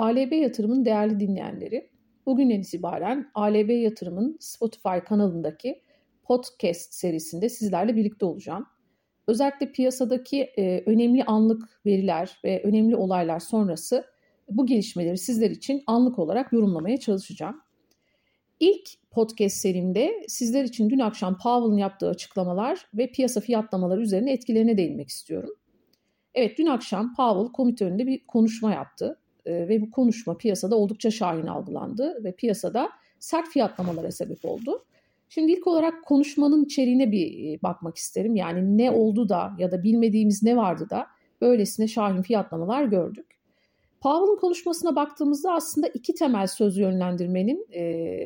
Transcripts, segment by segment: ALB Yatırım'ın değerli dinleyenleri, bugünden itibaren ALB Yatırım'ın Spotify kanalındaki podcast serisinde sizlerle birlikte olacağım. Özellikle piyasadaki önemli anlık veriler ve önemli olaylar sonrası bu gelişmeleri sizler için anlık olarak yorumlamaya çalışacağım. İlk podcast serimde sizler için dün akşam Powell'ın yaptığı açıklamalar ve piyasa fiyatlamaları üzerine etkilerine değinmek istiyorum. Evet, dün akşam Powell komite önünde bir konuşma yaptı ve bu konuşma piyasada oldukça şahin algılandı ve piyasada sert fiyatlamalara sebep oldu. Şimdi ilk olarak konuşmanın içeriğine bir bakmak isterim. Yani ne oldu da ya da bilmediğimiz ne vardı da böylesine şahin fiyatlamalar gördük. Powell'ın konuşmasına baktığımızda aslında iki temel söz yönlendirmenin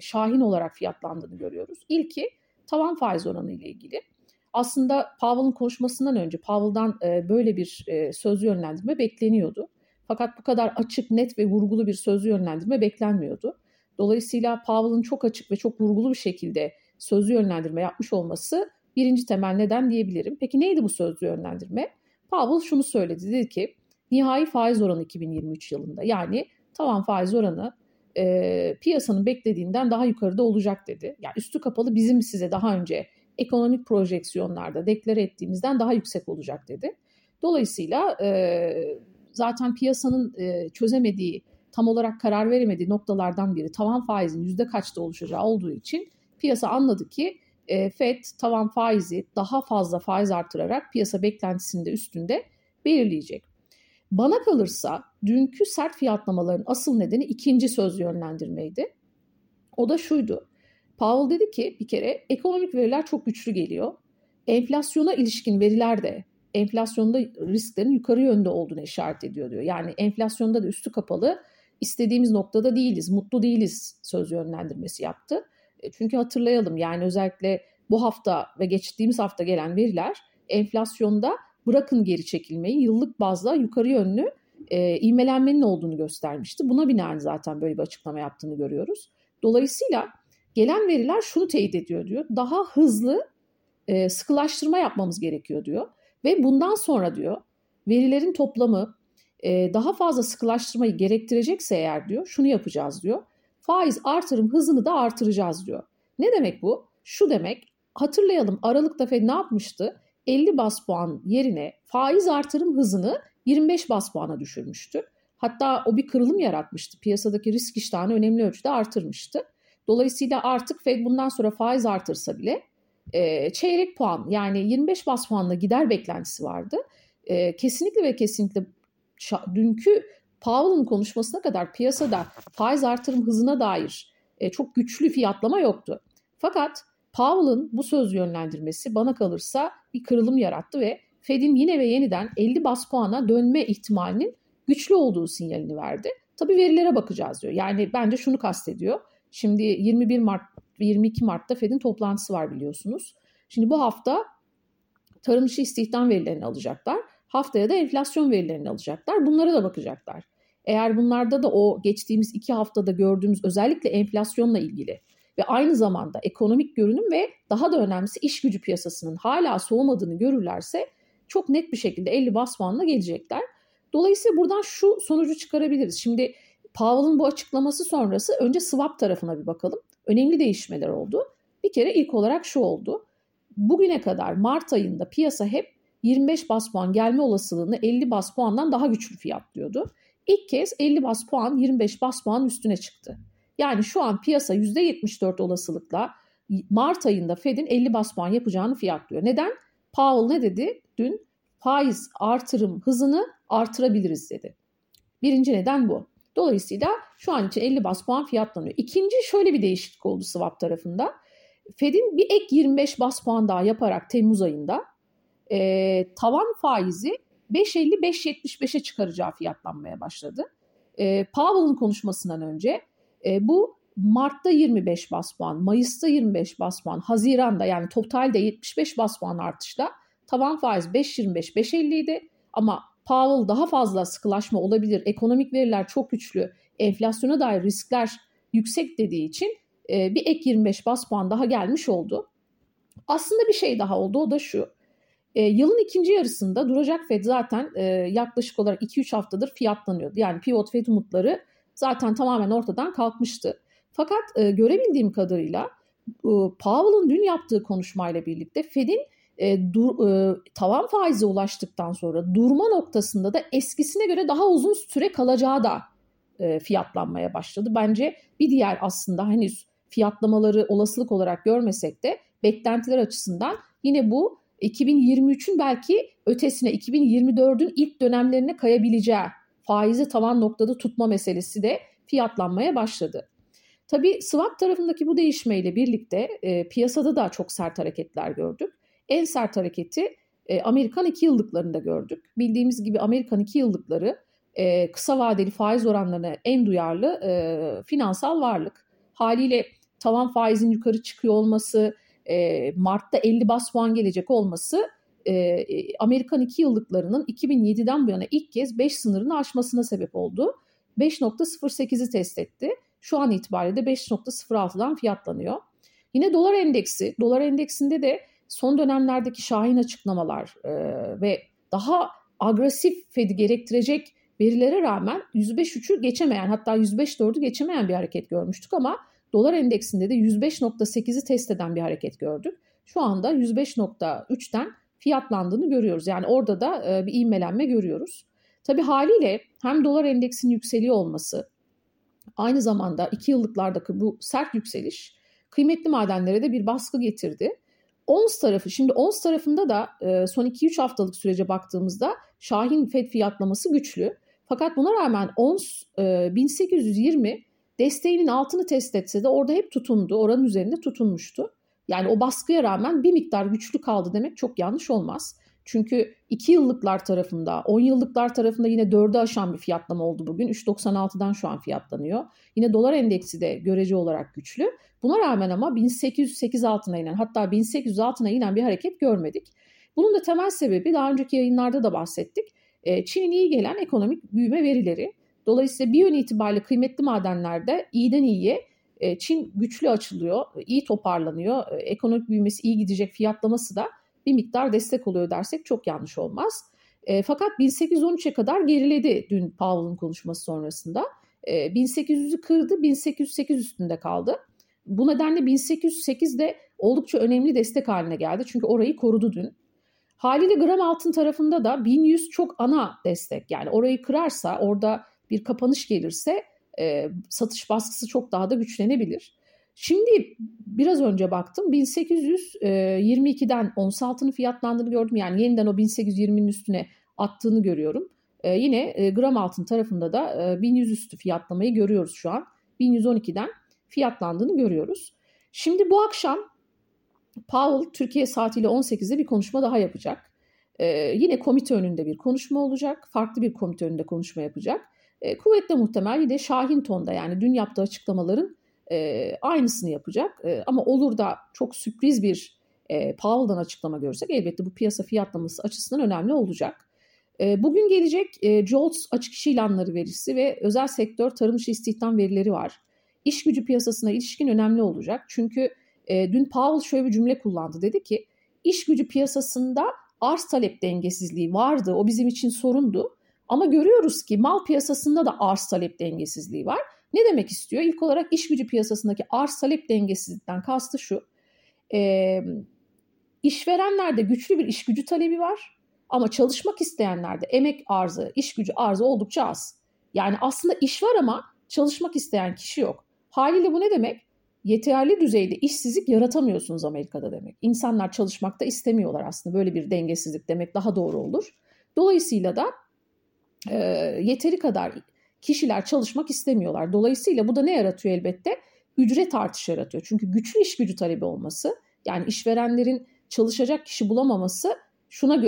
şahin olarak fiyatlandığını görüyoruz. İlki tavan faiz oranı ile ilgili. Aslında Powell'ın konuşmasından önce Powell'dan böyle bir söz yönlendirme bekleniyordu. Fakat bu kadar açık, net ve vurgulu bir söz yönlendirme beklenmiyordu. Dolayısıyla Powell'ın çok açık ve çok vurgulu bir şekilde sözlü yönlendirme yapmış olması birinci temel neden diyebilirim. Peki neydi bu sözlü yönlendirme? Powell şunu söyledi, dedi ki nihai faiz oranı 2023 yılında, yani tavan faiz oranı piyasanın beklediğinden daha yukarıda olacak dedi. Yani üstü kapalı bizim size daha önce ekonomik projeksiyonlarda deklare ettiğimizden daha yüksek olacak dedi. Dolayısıyla zaten piyasanın çözemediği, tam olarak karar veremediği noktalardan biri tavan faizin yüzde kaçta oluşacağı olduğu için piyasa anladı ki FED tavan faizi daha fazla faiz artırarak piyasa beklentisinin de üstünde belirleyecek. Bana kalırsa dünkü sert fiyatlamaların asıl nedeni ikinci söz yönlendirmeydi. O da şuydu. Powell dedi ki bir kere ekonomik veriler çok güçlü geliyor. Enflasyona ilişkin veriler de enflasyonda risklerin yukarı yönde olduğunu işaret ediyor diyor. Yani enflasyonda da üstü kapalı, istediğimiz noktada değiliz, mutlu değiliz söz yönlendirmesi yaptı. Çünkü hatırlayalım, yani özellikle bu hafta ve geçtiğimiz hafta gelen veriler enflasyonda bırakın geri çekilmeyi, yıllık bazda yukarı yönlü ivmelenmenin olduğunu göstermişti. Buna binaen zaten böyle bir açıklama yaptığını görüyoruz. Dolayısıyla gelen veriler şunu teyit ediyor diyor. Daha hızlı sıkılaştırma yapmamız gerekiyor diyor. Ve bundan sonra diyor verilerin toplamı daha fazla sıkılaştırmayı gerektirecekse eğer diyor şunu yapacağız diyor. Faiz artırım hızını da artıracağız diyor. Ne demek bu? Şu demek, hatırlayalım Aralık'ta FED ne yapmıştı? 50 bas puan yerine faiz artırım hızını 25 bas puana düşürmüştü. Hatta o bir kırılım yaratmıştı. Piyasadaki risk iştahını önemli ölçüde artırmıştı. Dolayısıyla artık FED bundan sonra faiz artırsa bile çeyrek puan, yani 25 bas puanla gider beklentisi vardı. Kesinlikle ve kesinlikle dünkü Powell'ın konuşmasına kadar piyasada faiz artırım hızına dair çok güçlü fiyatlama yoktu. Fakat Powell'ın bu söz yönlendirmesi bana kalırsa bir kırılım yarattı ve Fed'in yine ve yeniden 50 bas puana dönme ihtimalinin güçlü olduğu sinyalini verdi. Tabii verilere bakacağız diyor. Yani bence şunu kastediyor. Şimdi 21 Mart ve 22 Mart'ta Fed'in toplantısı var biliyorsunuz. Şimdi bu hafta tarım dışı istihdam verilerini alacaklar. Haftaya da enflasyon verilerini alacaklar. Bunlara da bakacaklar. Eğer bunlarda da o geçtiğimiz iki haftada gördüğümüz özellikle enflasyonla ilgili ve aynı zamanda ekonomik görünüm ve daha da önemlisi iş gücü piyasasının hala soğumadığını görürlerse çok net bir şekilde 50 bas puanla gelecekler. Dolayısıyla buradan şu sonucu çıkarabiliriz. Şimdi Powell'ın bu açıklaması sonrası önce swap tarafına bir bakalım. Önemli değişmeler oldu. Bir kere ilk olarak şu oldu. Bugüne kadar Mart ayında piyasa hep 25 bas puan gelme olasılığını 50 bas puandan daha güçlü fiyatlıyordu. İlk kez 50 bas puan 25 bas puanın üstüne çıktı. Yani şu an piyasa %74 olasılıkla Mart ayında Fed'in 50 bas puan yapacağını fiyatlıyor. Neden? Powell ne dedi? Dün faiz artırım hızını artırabiliriz dedi. Birinci neden bu. Dolayısıyla şu an için 50 bas puan fiyatlanıyor. İkinci şöyle bir değişiklik oldu swap tarafında. Fed'in bir ek 25 bas puan daha yaparak Temmuz ayında tavan faizi 5.50-5.75'e çıkaracağı fiyatlanmaya başladı. Powell'ın konuşmasından önce bu Mart'ta 25 bas puan, Mayıs'ta 25 bas puan, Haziran'da yani totalde 75 bas puan artışla tavan faiz 5.25-5.50 idi ama Powell daha fazla sıkılaşma olabilir, ekonomik veriler çok güçlü, enflasyona dair riskler yüksek dediği için bir ek 25 bas puan daha gelmiş oldu. Aslında bir şey daha oldu, o da şu. Yılın ikinci yarısında duracak Fed zaten yaklaşık olarak 2-3 haftadır fiyatlanıyordu. Yani pivot Fed umutları zaten tamamen ortadan kalkmıştı. Fakat görebildiğim kadarıyla Powell'ın dün yaptığı konuşmayla birlikte Fed'in tavan faize ulaştıktan sonra durma noktasında da eskisine göre daha uzun süre kalacağı da fiyatlanmaya başladı. Bence bir diğer aslında henüz fiyatlamaları olasılık olarak görmesek de beklentiler açısından yine bu 2023'ün belki ötesine 2024'ün ilk dönemlerine kayabileceği faizi tavan noktada tutma meselesi de fiyatlanmaya başladı. Tabii swap tarafındaki bu değişmeyle birlikte piyasada da çok sert hareketler gördük. En sert hareketi Amerikan 2 yıllıklarında gördük. Bildiğimiz gibi Amerikan 2 yıllıkları kısa vadeli faiz oranlarına en duyarlı finansal varlık. Haliyle tavan faizin yukarı çıkıyor olması, Mart'ta 50 bas puan gelecek olması Amerikan 2 yıllıklarının 2007'den bu yana ilk kez 5 sınırını aşmasına sebep oldu. 5.08'i test etti. Şu an itibariyle de 5.06'dan fiyatlanıyor. Yine dolar endeksi. Dolar endeksinde de son dönemlerdeki şahin açıklamalar ve daha agresif Fed'i gerektirecek verilere rağmen 105.3'ü geçemeyen, hatta 105.4'ü geçemeyen bir hareket görmüştük ama dolar endeksinde de 105.8'i test eden bir hareket gördük. Şu anda 105.3'ten fiyatlandığını görüyoruz. Yani orada da bir ivmelenme görüyoruz. Tabii haliyle hem dolar endeksinin yükseliyor olması, aynı zamanda 2 yıllıklardaki bu sert yükseliş kıymetli madenlere de bir baskı getirdi. Ons tarafı, şimdi ons tarafında da son 2-3 haftalık sürece baktığımızda şahin Fed fiyatlaması güçlü. Fakat buna rağmen ons 1820 desteğinin altını test etse de orada hep tutundu, oranın üzerinde tutunmuştu. Yani o baskıya rağmen bir miktar güçlü kaldı demek çok yanlış olmaz. Çünkü 2 yıllıklar tarafında, 10 yıllıklar tarafında yine 4'ü aşan bir fiyatlama oldu bugün. 3.96'dan şu an fiyatlanıyor. Yine dolar endeksi de görece olarak güçlü. Buna rağmen ama 1808 altına inen, hatta 1800 altına inen bir hareket görmedik. Bunun da temel sebebi daha önceki yayınlarda da bahsettik. Çin'in iyi gelen ekonomik büyüme verileri. Dolayısıyla bir yön itibariyle kıymetli madenlerde iyiden iyiye Çin güçlü açılıyor, iyi toparlanıyor. Ekonomik büyümesi iyi gidecek, fiyatlaması da bir miktar destek oluyor dersek çok yanlış olmaz. Fakat 1813'e kadar geriledi dün Powell'ın konuşması sonrasında. 1800'ü kırdı, 1808 üstünde kaldı. Bu nedenle 1808 de oldukça önemli destek haline geldi. Çünkü orayı korudu dün. Haliyle gram altın tarafında da 1100 çok ana destek. Yani orayı kırarsa, orada bir kapanış gelirse satış baskısı çok daha da güçlenebilir. Şimdi biraz önce baktım 1822'den ons altının fiyatlandığını gördüm. Yani yeniden o 1820'nin üstüne attığını görüyorum. Yine gram altın tarafında da 1100 üstü fiyatlamayı görüyoruz şu an. 1112'den fiyatlandığını görüyoruz. Şimdi bu akşam Powell Türkiye saatiyle 18'de bir konuşma daha yapacak. Yine komite önünde bir konuşma olacak. Farklı bir komite önünde konuşma yapacak. Kuvvetle muhtemel bir de şahin tonda, yani dün yaptığı açıklamaların aynısını yapacak. Ama olur da çok sürpriz bir Powell'dan açıklama görürsek elbette bu piyasa fiyatlaması açısından önemli olacak. Bugün gelecek JOLTS açık iş ilanları verisi ve özel sektör tarım dışı istihdam verileri var. İş gücü piyasasına ilişkin önemli olacak. Çünkü dün Powell şöyle bir cümle kullandı. Dedi ki iş gücü piyasasında arz talep dengesizliği vardı. O bizim için sorundu. Ama görüyoruz ki mal piyasasında da arz talep dengesizliği var. Ne demek istiyor? İlk olarak iş gücü piyasasındaki arz talep dengesizlikten kastı şu. İşverenlerde güçlü bir iş gücü talebi var. Ama çalışmak isteyenlerde emek arzı, iş gücü arzı oldukça az. Yani aslında iş var ama çalışmak isteyen kişi yok. Haliyle bu ne demek? Yeterli düzeyde işsizlik yaratamıyorsunuz Amerika'da demek. İnsanlar çalışmak da istemiyorlar aslında. Böyle bir dengesizlik demek daha doğru olur. Dolayısıyla da yeteri kadar kişiler çalışmak istemiyorlar. Dolayısıyla bu da ne yaratıyor elbette? Ücret artışı yaratıyor. Çünkü güçlü iş gücü talebi olması, yani işverenlerin çalışacak kişi bulamaması şöyle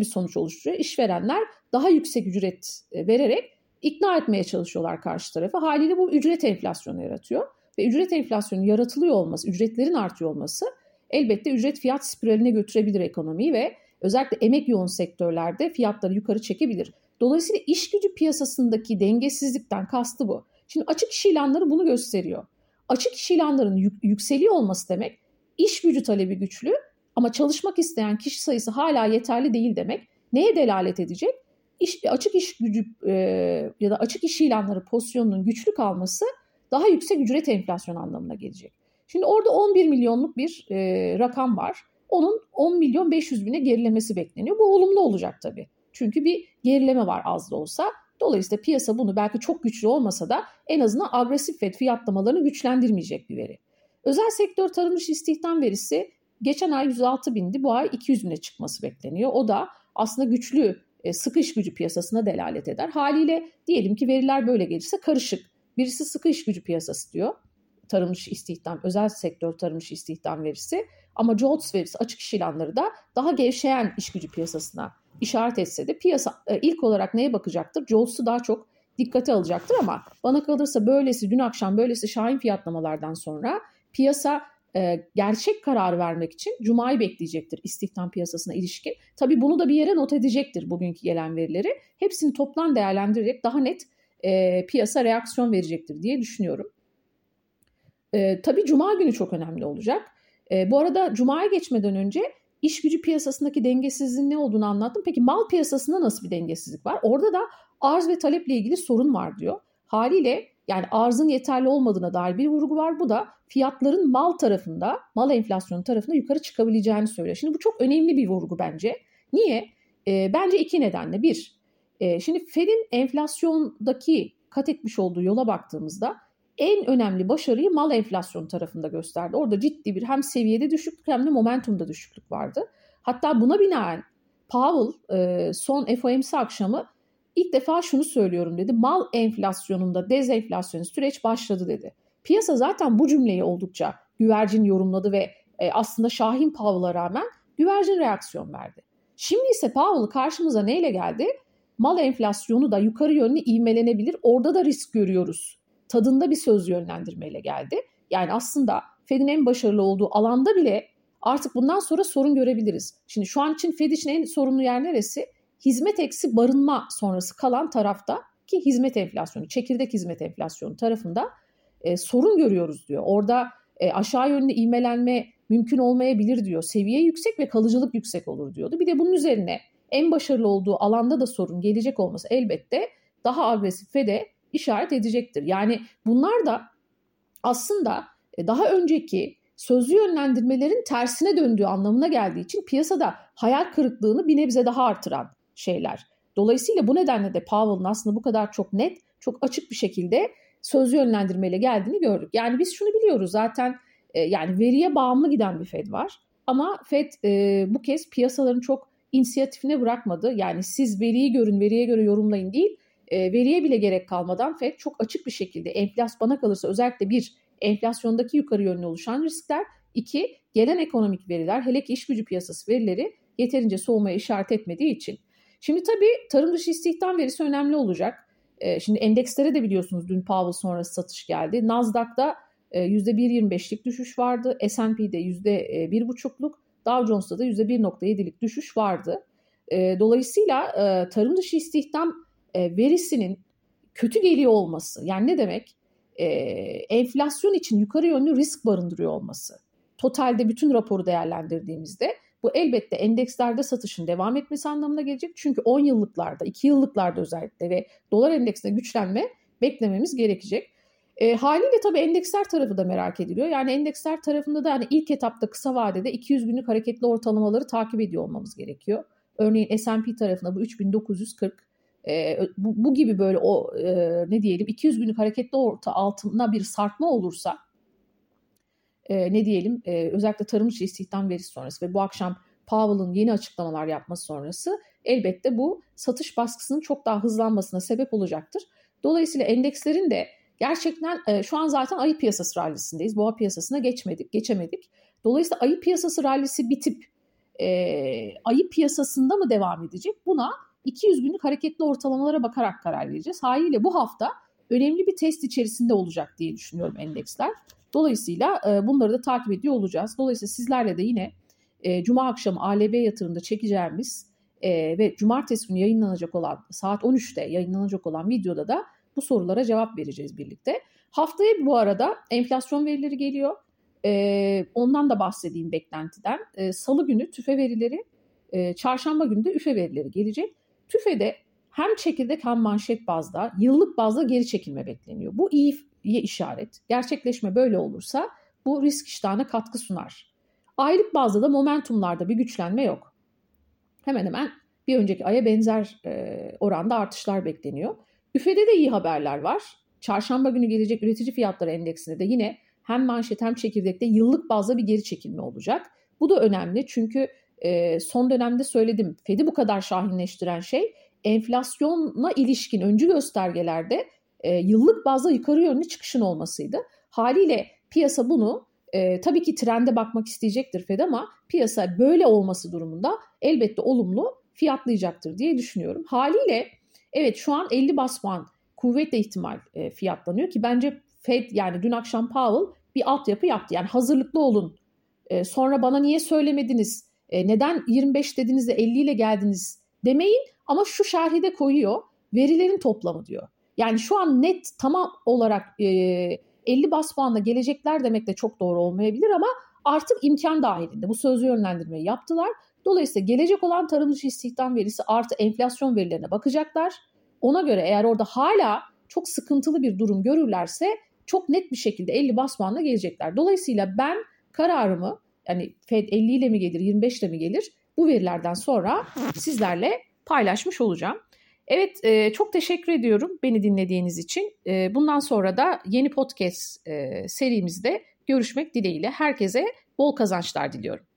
bir sonuç oluşturuyor. İşverenler daha yüksek ücret vererek ikna etmeye çalışıyorlar karşı tarafı. Haliyle bu ücret enflasyonu yaratıyor. Ve ücret enflasyonu yaratılıyor olması, ücretlerin artıyor olması elbette ücret fiyat spiraline götürebilir ekonomiyi ve özellikle emek yoğun sektörlerde fiyatları yukarı çekebilir. Dolayısıyla iş gücü piyasasındaki dengesizlikten kastı bu. Şimdi açık iş ilanları bunu gösteriyor. Açık iş ilanlarının yükseliyor olması demek iş gücü talebi güçlü ama çalışmak isteyen kişi sayısı hala yeterli değil demek. Neye delalet edecek? açık iş gücü ya da açık iş ilanları pozisyonunun güçlü kalması daha yüksek ücret enflasyonu anlamına gelecek. Şimdi orada 11 milyonluk bir rakam var. Onun 10 milyon 500 bine gerilemesi bekleniyor. Bu olumlu olacak tabii. Çünkü bir gerileme var az da olsa. Dolayısıyla piyasa bunu belki çok güçlü olmasa da en azından agresif FED fiyatlamalarını güçlendirmeyecek bir veri. Özel sektör tarım dışı istihdam verisi geçen ay 106 bindi. Bu ay 200 bine çıkması bekleniyor. O da aslında güçlü sıkı iş gücü piyasasına delalet eder. Haliyle diyelim ki veriler böyle gelirse karışık. Birisi sıkı iş gücü piyasası diyor. Tarım dışı istihdam, özel sektör tarım dışı istihdam verisi. Ama JOLTS verisi, açık iş ilanları da daha gevşeyen iş gücü piyasasına işaret etse de piyasa ilk olarak neye bakacaktır? JOLTS'u daha çok dikkate alacaktır ama bana kalırsa böylesi, dün akşam böylesi şahin fiyatlamalardan sonra piyasa gerçek karar vermek için Cuma'yı bekleyecektir istihdam piyasasına ilişkin. Tabii bunu da bir yere not edecektir bugünkü gelen verileri. Hepsini toplam değerlendirerek daha net piyasa reaksiyon verecektir diye düşünüyorum. Tabii Cuma günü çok önemli olacak. Bu arada Cuma'ya geçmeden önce iş gücü piyasasındaki dengesizliğin ne olduğunu anlattım. Peki mal piyasasında nasıl bir dengesizlik var? Orada da arz ve taleple ilgili sorun var diyor. Haliyle yani arzın yeterli olmadığına dair bir vurgu var. Bu da fiyatların mal tarafında, mal enflasyonu tarafında yukarı çıkabileceğini söylüyor. Şimdi bu çok önemli bir vurgu bence. Niye? Bence iki nedenle. Bir, şimdi Fed'in enflasyondaki kat etmiş olduğu yola baktığımızda en önemli başarıyı mal enflasyonu tarafında gösterdi. Orada ciddi bir hem seviyede düşüklük hem de momentumda düşüklük vardı. Hatta buna binaen Powell son FOMC akşamı ilk defa şunu söylüyorum dedi. Mal enflasyonunda dezenflasyonist süreç başladı dedi. Piyasa zaten bu cümleyi oldukça güvercin yorumladı ve aslında şahin Powell'a rağmen güvercin reaksiyon verdi. Şimdi ise Powell karşımıza neyle geldi? Mal enflasyonu da yukarı yönlü ivmelenebilir. Orada da risk görüyoruz. Tadında bir söz yönlendirmeyle geldi. Yani aslında Fed'in en başarılı olduğu alanda bile artık bundan sonra sorun görebiliriz. Şimdi şu an için Fed için en sorunlu yer neresi? Hizmet eksi barınma sonrası kalan tarafta ki hizmet enflasyonu, çekirdek hizmet enflasyonu tarafında sorun görüyoruz diyor. Orada aşağı yönlü ivmelenme mümkün olmayabilir diyor. Seviye yüksek ve kalıcılık yüksek olur diyordu. Bir de bunun üzerine en başarılı olduğu alanda da sorun gelecek olması elbette daha agresif ve de işaret edecektir. Yani bunlar da aslında daha önceki sözlü yönlendirmelerin tersine döndüğü anlamına geldiği için piyasada hayal kırıklığını bir nebze daha artıran şeyler. Dolayısıyla bu nedenle de Powell'ın aslında bu kadar çok net, çok açık bir şekilde sözlü yönlendirmeyle geldiğini gördük. Yani biz şunu biliyoruz zaten yani veriye bağımlı giden bir Fed var ama Fed bu kez piyasaların çok inisiyatifine bırakmadı. Yani siz veriyi görün, veriye göre yorumlayın değil, veriye bile gerek kalmadan FED çok açık bir şekilde bana kalırsa özellikle bir enflasyondaki yukarı yönlü oluşan riskler, iki gelen ekonomik veriler hele ki iş gücü piyasası verileri yeterince soğumaya işaret etmediği için. Şimdi tabii tarım dışı istihdam verisi önemli olacak. Şimdi endekslere de biliyorsunuz dün Powell sonrası satış geldi. Nasdaq'da %1.25'lik düşüş vardı. S&P'de %1.5'luk, Dow Jones'ta da %1.7'lik düşüş vardı. Dolayısıyla tarım dışı istihdam verisinin kötü geliyor olması, yani ne demek? Enflasyon için yukarı yönlü risk barındırıyor olması. Totalde bütün raporu değerlendirdiğimizde bu elbette endekslerde satışın devam etmesi anlamına gelecek. Çünkü 10 yıllıklarda, 2 yıllıklarda özellikle ve dolar endeksinde güçlenme beklememiz gerekecek. Haliyle tabii endeksler tarafı da merak ediliyor. Yani endeksler tarafında da hani ilk etapta kısa vadede 200 günlük hareketli ortalamaları takip ediyor olmamız gerekiyor. Örneğin S&P tarafında bu 3940. Bu gibi böyle o 200 günlük hareketli orta altına bir sarkma olursa özellikle tarım dışı istihdam verisi sonrası ve bu akşam Powell'ın yeni açıklamalar yapması sonrası elbette bu satış baskısının çok daha hızlanmasına sebep olacaktır. Dolayısıyla endekslerin de gerçekten şu an zaten ayı piyasası rallisindeyiz. Boğa piyasasına geçemedik. Dolayısıyla ayı piyasası rallisi bitip ayı piyasasında mı devam edecek? Buna 200 günlük hareketli ortalamalara bakarak karar vereceğiz. Haliyle bu hafta önemli bir test içerisinde olacak diye düşünüyorum endeksler. Dolayısıyla bunları da takip ediyor olacağız. Dolayısıyla sizlerle de yine Cuma akşamı ALB yatırımda çekeceğimiz ve Cumartesi günü yayınlanacak olan saat 13'te yayınlanacak olan videoda da bu sorulara cevap vereceğiz birlikte. Haftaya bu arada enflasyon verileri geliyor. Ondan da bahsedeyim beklentiden. Salı günü TÜFE verileri, çarşamba günü de ÜFE verileri gelecek. TÜFE'de hem çekirdek hem manşet bazda yıllık bazda geri çekilme bekleniyor. Bu iyiye işaret. Gerçekleşme böyle olursa bu risk iştahına katkı sunar. Aylık bazda da momentumlarda bir güçlenme yok. Hemen hemen bir önceki aya benzer oranda artışlar bekleniyor. Üfede de iyi haberler var. Çarşamba günü gelecek üretici fiyatları endeksinde de yine hem manşet hem çekirdekte yıllık bazda bir geri çekilme olacak. Bu da önemli çünkü son dönemde söyledim. Fed'i bu kadar şahinleştiren şey enflasyona ilişkin öncü göstergelerde yıllık bazda yukarı yönlü çıkışın olmasıydı. Haliyle piyasa bunu tabii ki trende bakmak isteyecektir Fed ama piyasa böyle olması durumunda elbette olumlu fiyatlayacaktır diye düşünüyorum. Haliyle evet şu an 50 bas puan kuvvetle ihtimal fiyatlanıyor ki bence Fed yani dün akşam Powell bir altyapı yaptı. Yani hazırlıklı olun sonra bana niye söylemediniz neden 25 dediniz de 50 ile geldiniz demeyin ama şu şerhi de koyuyor verilerin toplamı diyor. Yani şu an net tamam olarak 50 bas puanla gelecekler demek de çok doğru olmayabilir ama artık imkan dahilinde bu sözlü yönlendirmeyi yaptılar. Dolayısıyla gelecek olan tarım dışı istihdam verisi artı enflasyon verilerine bakacaklar. Ona göre eğer orada hala çok sıkıntılı bir durum görürlerse çok net bir şekilde 50 bas puanla gelecekler. Dolayısıyla ben kararımı yani Fed 50 ile mi gelir 25 ile mi gelir bu verilerden sonra sizlerle paylaşmış olacağım. Evet çok teşekkür ediyorum beni dinlediğiniz için. Bundan sonra da yeni podcast serimizde görüşmek dileğiyle herkese bol kazançlar diliyorum.